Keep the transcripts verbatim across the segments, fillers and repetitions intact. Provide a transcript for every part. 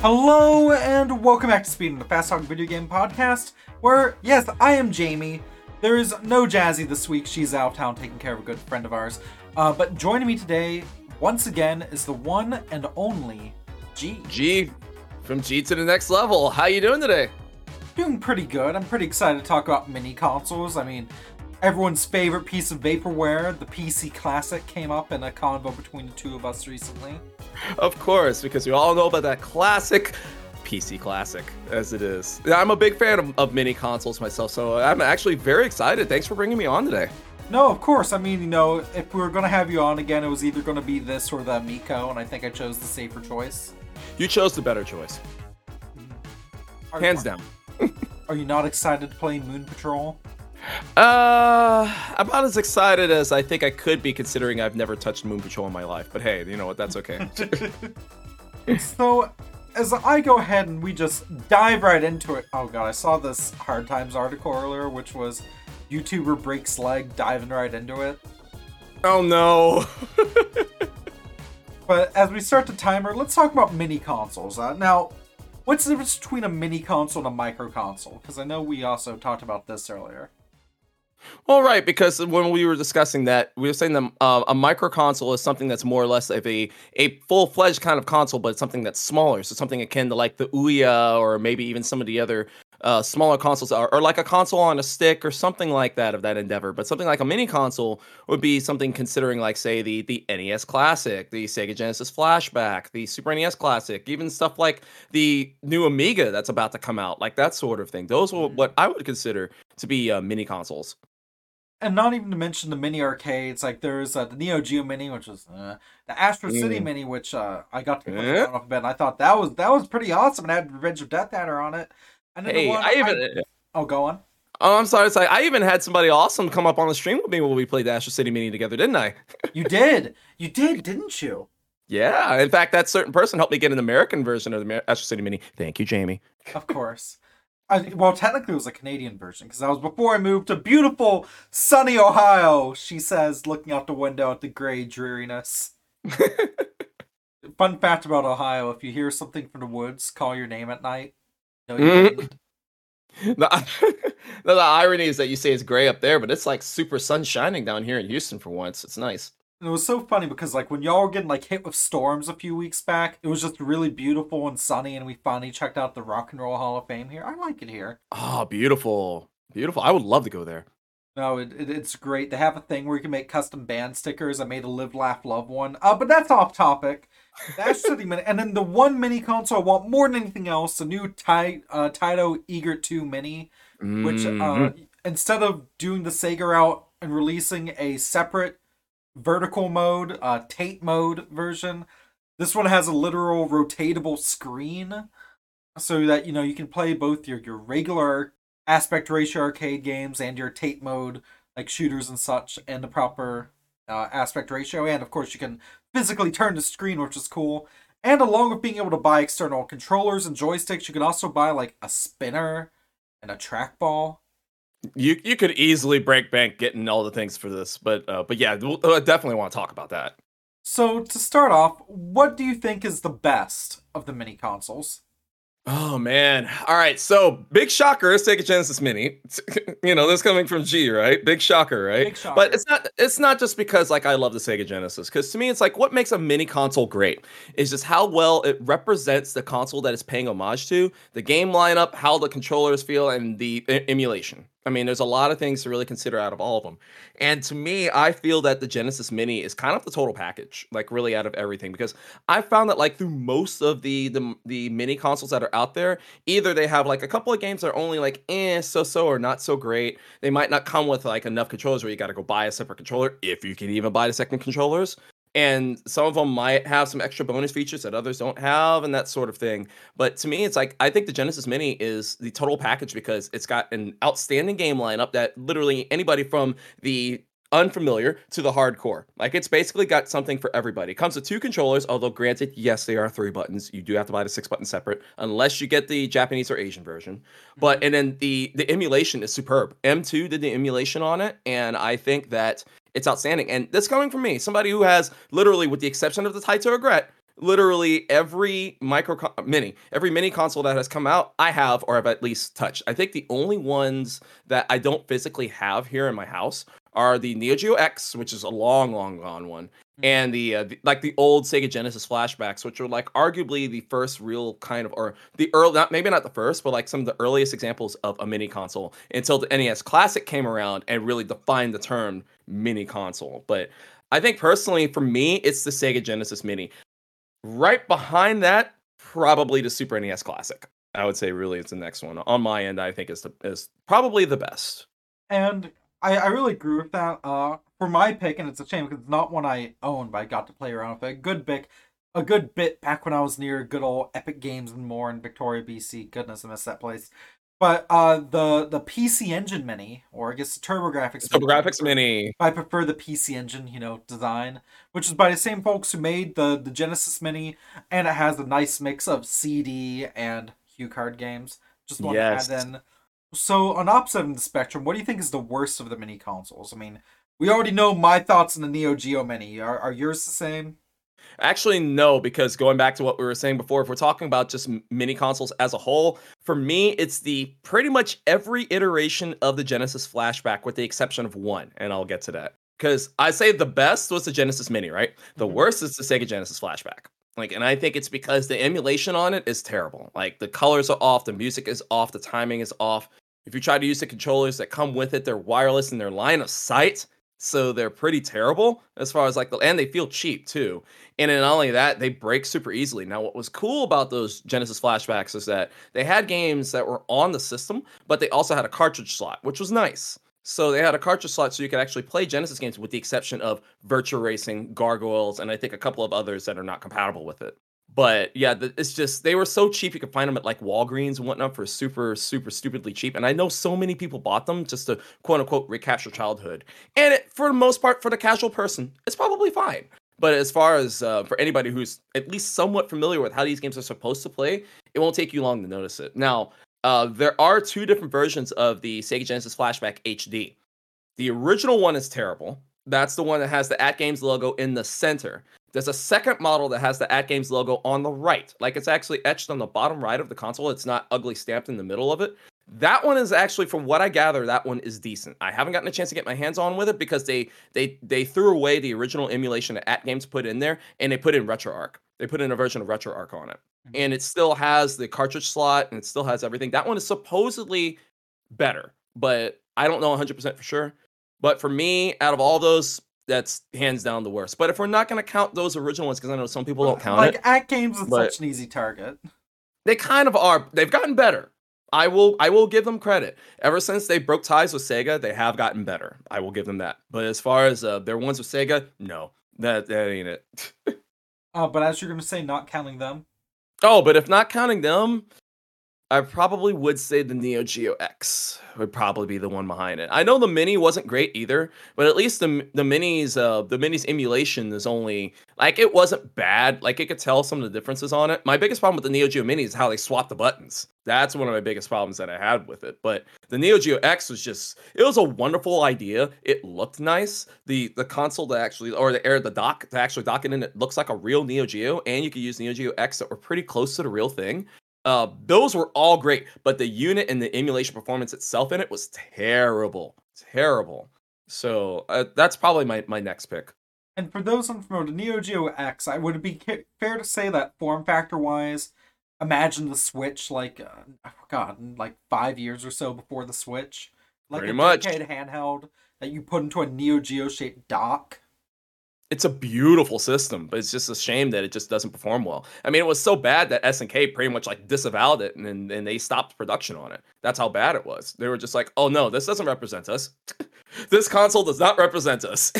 Hello and welcome back to Speedin' the Fast Talk Video Game Podcast, where, yes, I am Jamie. There is no Jazzy this week, she's out of town taking care of a good friend of ours. Uh, but joining me today, once again, is the one and only G. G from G to the Next Level. How you doing today? Doing pretty good. I'm pretty excited to talk about mini consoles. I mean, everyone's favorite piece of vaporware, the P C Classic, came up in a convo between the two of us recently. Of course, because we all know about that classic P C Classic, as it is. I'm a big fan of, of mini consoles myself, so I'm actually very excited. Thanks for bringing me on today. No, of course. I mean, you know, if we were going to have you on again, it was either going to be this or the Miko, and I think I chose the safer choice. You chose the better choice. Are, Hands down. Are you not excited to play Moon Patrol? Uh, I'm not as excited as I think I could be, considering I've never touched Moon Patrol in my life. But hey, you know what? That's okay. So, as I go ahead and we just dive right into it. Oh god, I saw this Hard Times article earlier, which was YouTuber breaks leg, diving right into it. Oh no. But as we start the timer, let's talk about mini consoles. Uh, now, what's the difference between a mini console and a micro console? Because I know we also talked about this earlier. Well, right, because when we were discussing that, we were saying that uh, a micro console is something that's more or less of a, a full-fledged kind of console, but it's something that's smaller. So something akin to like the Ouya or maybe even some of the other uh, smaller consoles, or, or like a console on a stick or something like that of that endeavor. But something like a mini console would be something considering like, say, the, the N E S Classic, the Sega Genesis Flashback, the Super N E S Classic, even stuff like the new Amiga that's about to come out, like that sort of thing. Those were what I would consider to be uh, mini consoles. And not even to mention the mini arcades, like there's uh, the Neo Geo Mini, which is uh, the Astro City mm. Mini, which uh, I got to play off of it. And I thought that was that was pretty awesome, and had Revenge of Death Adder on it. And hey, one, I even I, oh, go on. Oh, I'm sorry, sorry. I even had somebody awesome come up on the stream with me when we played the Astro City Mini together, didn't I? You did, you did, didn't you? Yeah. In fact, that certain person helped me get an American version of the Astro City Mini. Thank you, Jamie. Of course. I, well, technically it was a Canadian version, because that was before I moved to beautiful, sunny Ohio, she says, looking out the window at the gray dreariness. Fun fact about Ohio, if you hear something from the woods, call your name at night. No, you mm. the, the, the irony is that you say it's gray up there, but it's like super sun shining down here in Houston for once. It's nice. And it was so funny because like when y'all were getting like hit with storms a few weeks back, it was just really beautiful and sunny, and we finally checked out the Rock and Roll Hall of Fame here. I like it here. Oh, beautiful. Beautiful. I would love to go there. No, it, it, it's great. They have a thing where you can make custom band stickers. I made a Live, Laugh, Love one. Uh, but that's off topic. That's the mini. And then the one mini console I want more than anything else, the new Ty, uh, Taito Egret two Mini, mm-hmm. which uh, instead of doing the Sega route and releasing a separate vertical mode, uh, tape mode version. This one has a literal rotatable screen so that, you know, you can play both your, your regular aspect ratio arcade games and your tape mode, like shooters and such, and the proper uh, aspect ratio. And, of course, you can physically turn the screen, which is cool. And along with being able to buy external controllers and joysticks, you can also buy, like, a spinner and a trackball. You you could easily break bank getting all the things for this, but uh, but yeah, we'll, I definitely want to talk about that. So to start off, what do you think is the best of the mini consoles? Oh man! All right, so big shocker, Sega Genesis Mini. You know, this coming from G, right? Big shocker, right? Big shocker. But it's not. It's not just because like I love the Sega Genesis, because to me, it's like what makes a mini console great is just how well it represents the console that it's paying homage to, the game lineup, how the controllers feel, and the e- emulation. I mean, there's a lot of things to really consider out of all of them. And to me, I feel that the Genesis Mini is kind of the total package, like really out of everything, because I found that like through most of the, the the mini consoles that are out there, either they have like a couple of games that are only like eh, so-so or not so great. They might not come with like enough controllers where you got to go buy a separate controller, if you can even buy the second controllers. And some of them might have some extra bonus features that others don't have and that sort of thing. But to me, it's like, I think the Genesis Mini is the total package because it's got an outstanding game lineup that literally anybody from the unfamiliar to the hardcore. Like, it's basically got something for everybody. It comes with two controllers, although granted, yes, they are three buttons. You do have to buy the six button separate, unless you get the Japanese or Asian version. But, and then the, the emulation is superb. M two did the emulation on it, and I think that it's outstanding. And that's coming from me, somebody who has literally, with the exception of the Taito Egret, literally every micro mini, every mini console that has come out, I have or have at least touched. I think the only ones that I don't physically have here in my house are the Neo Geo X, which is a long, long gone one, and the, uh, the like the old Sega Genesis Flashbacks, which are like arguably the first real kind of, or the early, not, maybe not the first, but like some of the earliest examples of a mini console until the N E S Classic came around and really defined the term mini console. But I think personally, for me, it's the Sega Genesis Mini. Right behind that, probably the Super N E S Classic. I would say really it's the next one. On my end, I think it's the, is probably the best. And I, I really agree with that. Uh, for my pick, and it's a shame because it's not one I own, but I got to play around with it. A good pick, a good bit back when I was near good old Epic Games and More in Victoria, B C. Goodness, I miss that place. But uh, the the P C Engine Mini, or I guess the TurboGrafx Mini. TurboGrafx Mini. I prefer the P C Engine, you know, design, which is by the same folks who made the, the Genesis Mini, and it has a nice mix of C D and Q card games. Just want yes. to add in. So, on opposite end of the spectrum, what do you think is the worst of the mini consoles? I mean, we already know my thoughts on the Neo Geo Mini. Are are yours the same? Actually, no, because going back to what we were saying before, if we're talking about just mini consoles as a whole, for me, it's the pretty much every iteration of the Genesis Flashback with the exception of one, and I'll get to that. Because I say the best was the Genesis Mini, right? The worst is the Sega Genesis Flashback. Like, and I think it's because the emulation on it is terrible. Like, the colors are off, the music is off, the timing is off. If you try to use the controllers that come with it, they're wireless and they're line of sight. So they're pretty terrible as far as like, and they feel cheap too. And then not only that, they break super easily. Now, what was cool about those Genesis Flashbacks is that they had games that were on the system, but they also had a cartridge slot, which was nice. So they had a cartridge slot so you could actually play Genesis games with the exception of Virtua Racing, Gargoyles, and I think a couple of others that are not compatible with it. But yeah, it's just, they were so cheap. You could find them at like Walgreens and whatnot for super, super stupidly cheap. And I know so many people bought them just to quote unquote recapture childhood. And it, for the most part, for the casual person, it's probably fine. But as far as uh, for anybody who's at least somewhat familiar with how these games are supposed to play, it won't take you long to notice it. Now, uh, there are two different versions of the Sega Genesis Flashback H D. The original one is terrible. That's the one that has the AtGames logo in the center. There's a second model that has the AtGames logo on the right. Like, it's actually etched on the bottom right of the console. It's not ugly stamped in the middle of it. That one is actually, from what I gather, that one is decent. I haven't gotten a chance to get my hands on with it because they they they threw away the original emulation that AtGames put in there, and they put in RetroArch. They put in a version of RetroArch on it. Mm-hmm. And it still has the cartridge slot, and it still has everything. That one is supposedly better, but I don't know one hundred percent for sure. But for me, out of all those, that's hands down the worst. But if we're not going to count those original ones, because I know some people don't count like, it. Like, AtGames is such an easy target. They kind of are. They've gotten better. I will I will give them credit. Ever since they broke ties with Sega, they have gotten better. I will give them that. But as far as uh, their ones with Sega, no. That, that ain't it. uh, but as you're going to say, not counting them? Oh, but if not counting them, I probably would say the Neo Geo X would probably be the one behind it. I know the Mini wasn't great either, but at least the the Mini's uh, the Mini's emulation is only like it wasn't bad. Like it could tell some of the differences on it. My biggest problem with the Neo Geo Mini is how they swap the buttons. That's one of my biggest problems that I had with it. But the Neo Geo X was just it was a wonderful idea. It looked nice. The the console that actually or the air the dock to actually dock it in it looks like a real Neo Geo, and you could use Neo Geo X that were pretty close to the real thing. Uh, those were all great, but the unit and the emulation performance itself in it was terrible, terrible. So uh, that's probably my, my next pick. And for those unfamiliar, Neo Geo X, I would it be fair to say that form factor wise, imagine the Switch like, uh, oh God, like five years or so before the Switch, like pretty a much. Decade handheld that you put into a Neo Geo shaped dock. It's a beautiful system, but it's just a shame that it just doesn't perform well. I mean, it was so bad that S N K pretty much like disavowed it and, and, and they stopped production on it. That's how bad it was. They were just like, oh no, this doesn't represent us. This console does not represent us.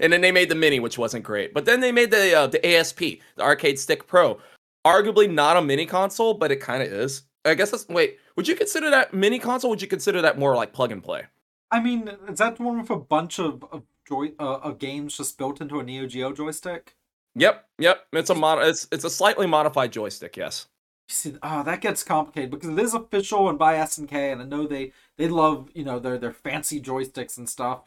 And then they made the Mini, which wasn't great. But then they made the uh, the A S P, the Arcade Stick Pro. Arguably not a mini console, but it kind of is. I guess that's, wait, would you consider that mini console? Would you consider that more like plug and play? I mean, is that the one with a bunch of... of... Joy, uh, a game's just built into a Neo Geo joystick. Yep, yep. It's a mod. It's it's a slightly modified joystick. Yes. You see, oh, that gets complicated because it is official and by S N K, and I know they they love you know their their fancy joysticks and stuff.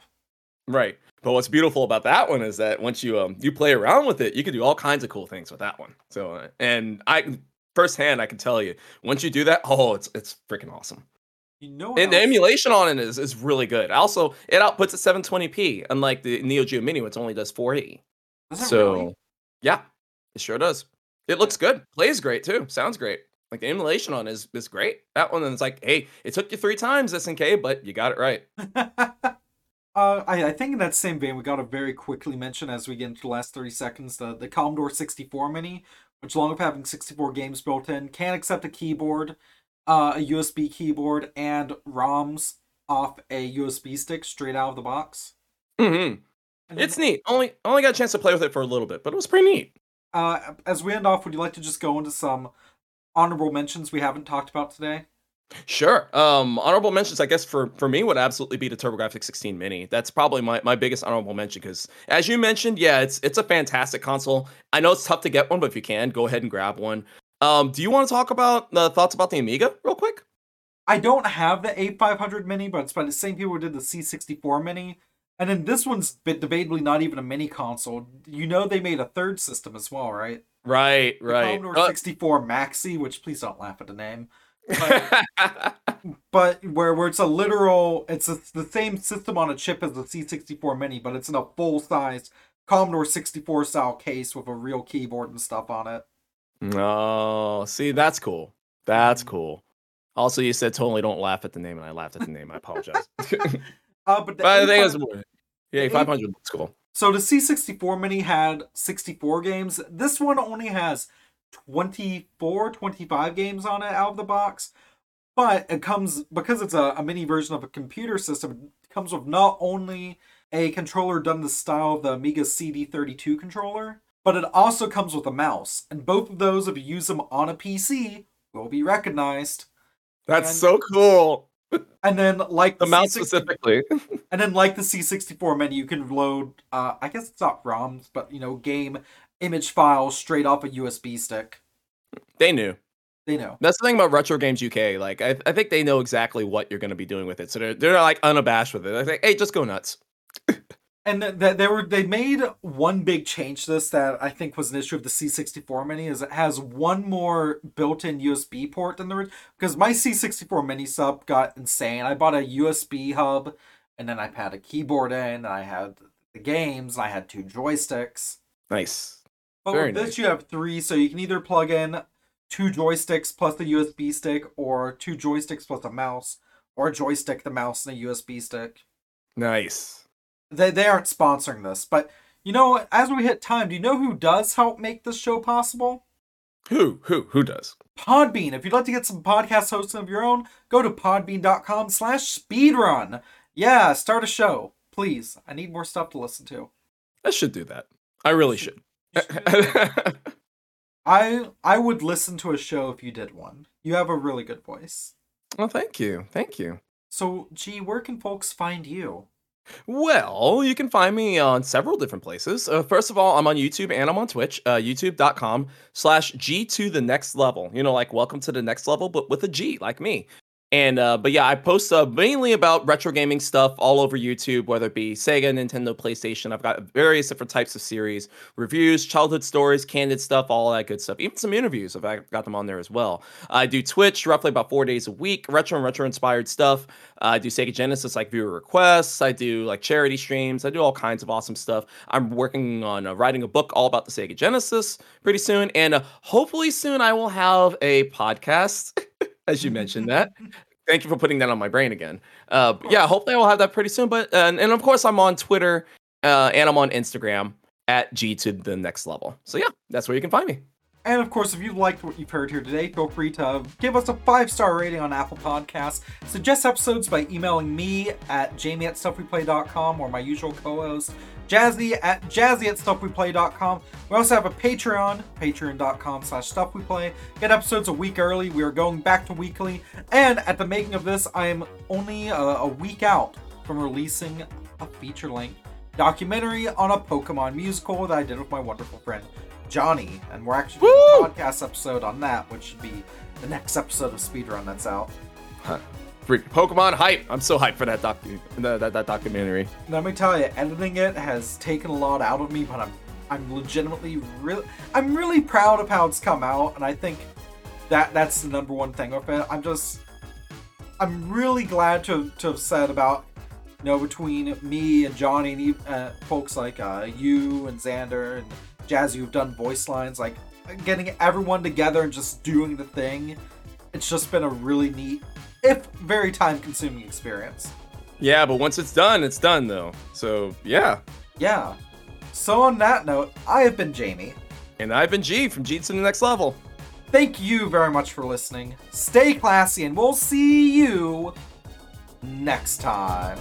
Right. But what's beautiful about that one is that once you um you play around with it, you can do all kinds of cool things with that one. So uh, and I firsthand I can tell you, once you do that, oh, it's it's freaking awesome. You know, and the emulation on it is, is really good. Also, it outputs at seven twenty p, unlike the Neo Geo Mini, which only does four eighty. So, really? Yeah, it sure does. It looks good. Plays great, too. Sounds great. Like, the emulation on it is, is great. That one, it's like, hey, it took you three times, S N K, but you got it right. uh, I, I think in that same vein, we got to very quickly mention, as we get into the last thirty seconds, the, the Commodore sixty-four Mini, which, along with having sixty-four games built in, can accept a keyboard, Uh, a U S B keyboard, and ROMs off a U S B stick straight out of the box. Mm-hmm. And it's then, neat. Only only got a chance to play with it for a little bit, but it was pretty neat. Uh, as we end off, would you like to just go into some honorable mentions we haven't talked about today? Sure. Um, honorable mentions, I guess, for, for me would absolutely be the TurboGrafx sixteen Mini. That's probably my, my biggest honorable mention because, as you mentioned, yeah, it's it's a fantastic console. I know it's tough to get one, but if you can, go ahead and grab one. Um, do you want to talk about the uh, thoughts about the Amiga real quick? I don't have the eighty-five hundred Mini, but it's by the same people who did the C sixty-four Mini. And then this one's debatably not even a mini console. You know they made a third system as well, right? Right, right. The Commodore uh, sixty-four Maxi, which please don't laugh at the name. But, but where, where it's a literal, it's a, the same system on a chip as the C sixty-four Mini, but it's in a full-size Commodore sixty-four style case with a real keyboard and stuff on it. Oh, see, that's cool. That's cool. Also, you said totally don't laugh at the name, and I laughed at the name. I apologize. uh, but the but I think it's more. Yeah, five hundred looks cool. So the C sixty-four Mini had sixty-four games. This one only has twenty-four, twenty-five games on it out of the box. But it comes, because it's a, a mini version of a computer system, it comes with not only a controller done the style of the Amiga C D thirty-two controller, but it also comes with a mouse, and both of those, if you use them on a P C, will be recognized. That's and, so cool. And then, like the, the mouse specifically, and then like the C sixty-four Mini, you can load. Uh, I guess it's not ROMs, but you know, game image files straight off a U S B stick. They knew. They know. That's the thing about Retro Games U K. Like, I, I think they know exactly what you're going to be doing with it, so they're they're like unabashed with it. They're like, hey, just go nuts. And that they were they made one big change to this that I think was an issue of the C sixty-four Mini is it has one more built-in U S B port than the because my C sixty-four Mini sub got insane. I bought a U S B hub, and then I had a keyboard in, and I had the games, and I had two joysticks. Nice. But Very with nice. This, you have three, so you can either plug in two joysticks plus the U S B stick, or two joysticks plus a mouse, or a joystick, the mouse, and a U S B stick. Nice. They they aren't sponsoring this, but you know, as we hit time, do you know who does help make this show possible? Who? Who? Who does? Podbean. If you'd like to get some podcast hosting of your own, go to podbean.com slash speedrun. Yeah, start a show. Please. I need more stuff to listen to. I should do that. I really should. should. I I would listen to a show if you did one. You have a really good voice. Well, thank you. Thank you. So, G, where can folks find you? Well, you can find me on several different places. Uh, first of all, I'm on YouTube and I'm on Twitch, uh, youtube.com slash G two the next level. You know, like welcome to the next level, but with a G, like me. And, uh, but yeah, I post uh, mainly about retro gaming stuff all over YouTube, whether it be Sega, Nintendo, PlayStation. I've got various different types of series, reviews, childhood stories, candid stuff, all that good stuff. Even some interviews, I've got them on there as well. I do Twitch roughly about four days a week, retro and retro-inspired stuff. Uh, I do Sega Genesis, like viewer requests. I do like charity streams. I do all kinds of awesome stuff. I'm working on uh, writing a book all about the Sega Genesis pretty soon. And uh, hopefully soon I will have a podcast. As you mentioned that. Thank you for putting that on my brain again. Uh, yeah, hopefully I will have that pretty soon. But uh, and, and of course, I'm on Twitter uh, and I'm on Instagram at G two the next level. So yeah, that's where you can find me. And of course, if you liked what you've heard here today, feel free to give us a five-star rating on Apple Podcasts. Suggest episodes by emailing me at jamie at stuff we play dot com or my usual co-host, Jazzy at jazzy at stuff we play dot com. We also have a Patreon, patreon.com slash stuffweplay. Get episodes a week early. We are going back to weekly. And at the making of this, I am only a, a week out from releasing a feature-length documentary on a Pokemon musical that I did with my wonderful friend, Johnny, and we're actually doing a podcast episode on that, which should be the next episode of Speedrun that's out. Huh. Freak Pokemon hype. I'm so hyped for that docu that, that, that documentary. Let me tell you, editing it has taken a lot out of me, but I'm I'm legitimately really I'm really proud of how it's come out, and I think that that's the number one thing with it. I'm just I'm really glad to to have said about, you know, between me and Johnny and uh, folks like uh, you and Xander and Jazzy who've done voice lines, like getting everyone together and just doing the thing. It's just been a really neat, if very time-consuming experience. Yeah, but once it's done, it's done, though. So, yeah. Yeah. So on that note, I have been Jamie. And I've been G from G two the next level. Thank you very much for listening. Stay classy, and we'll see you next time.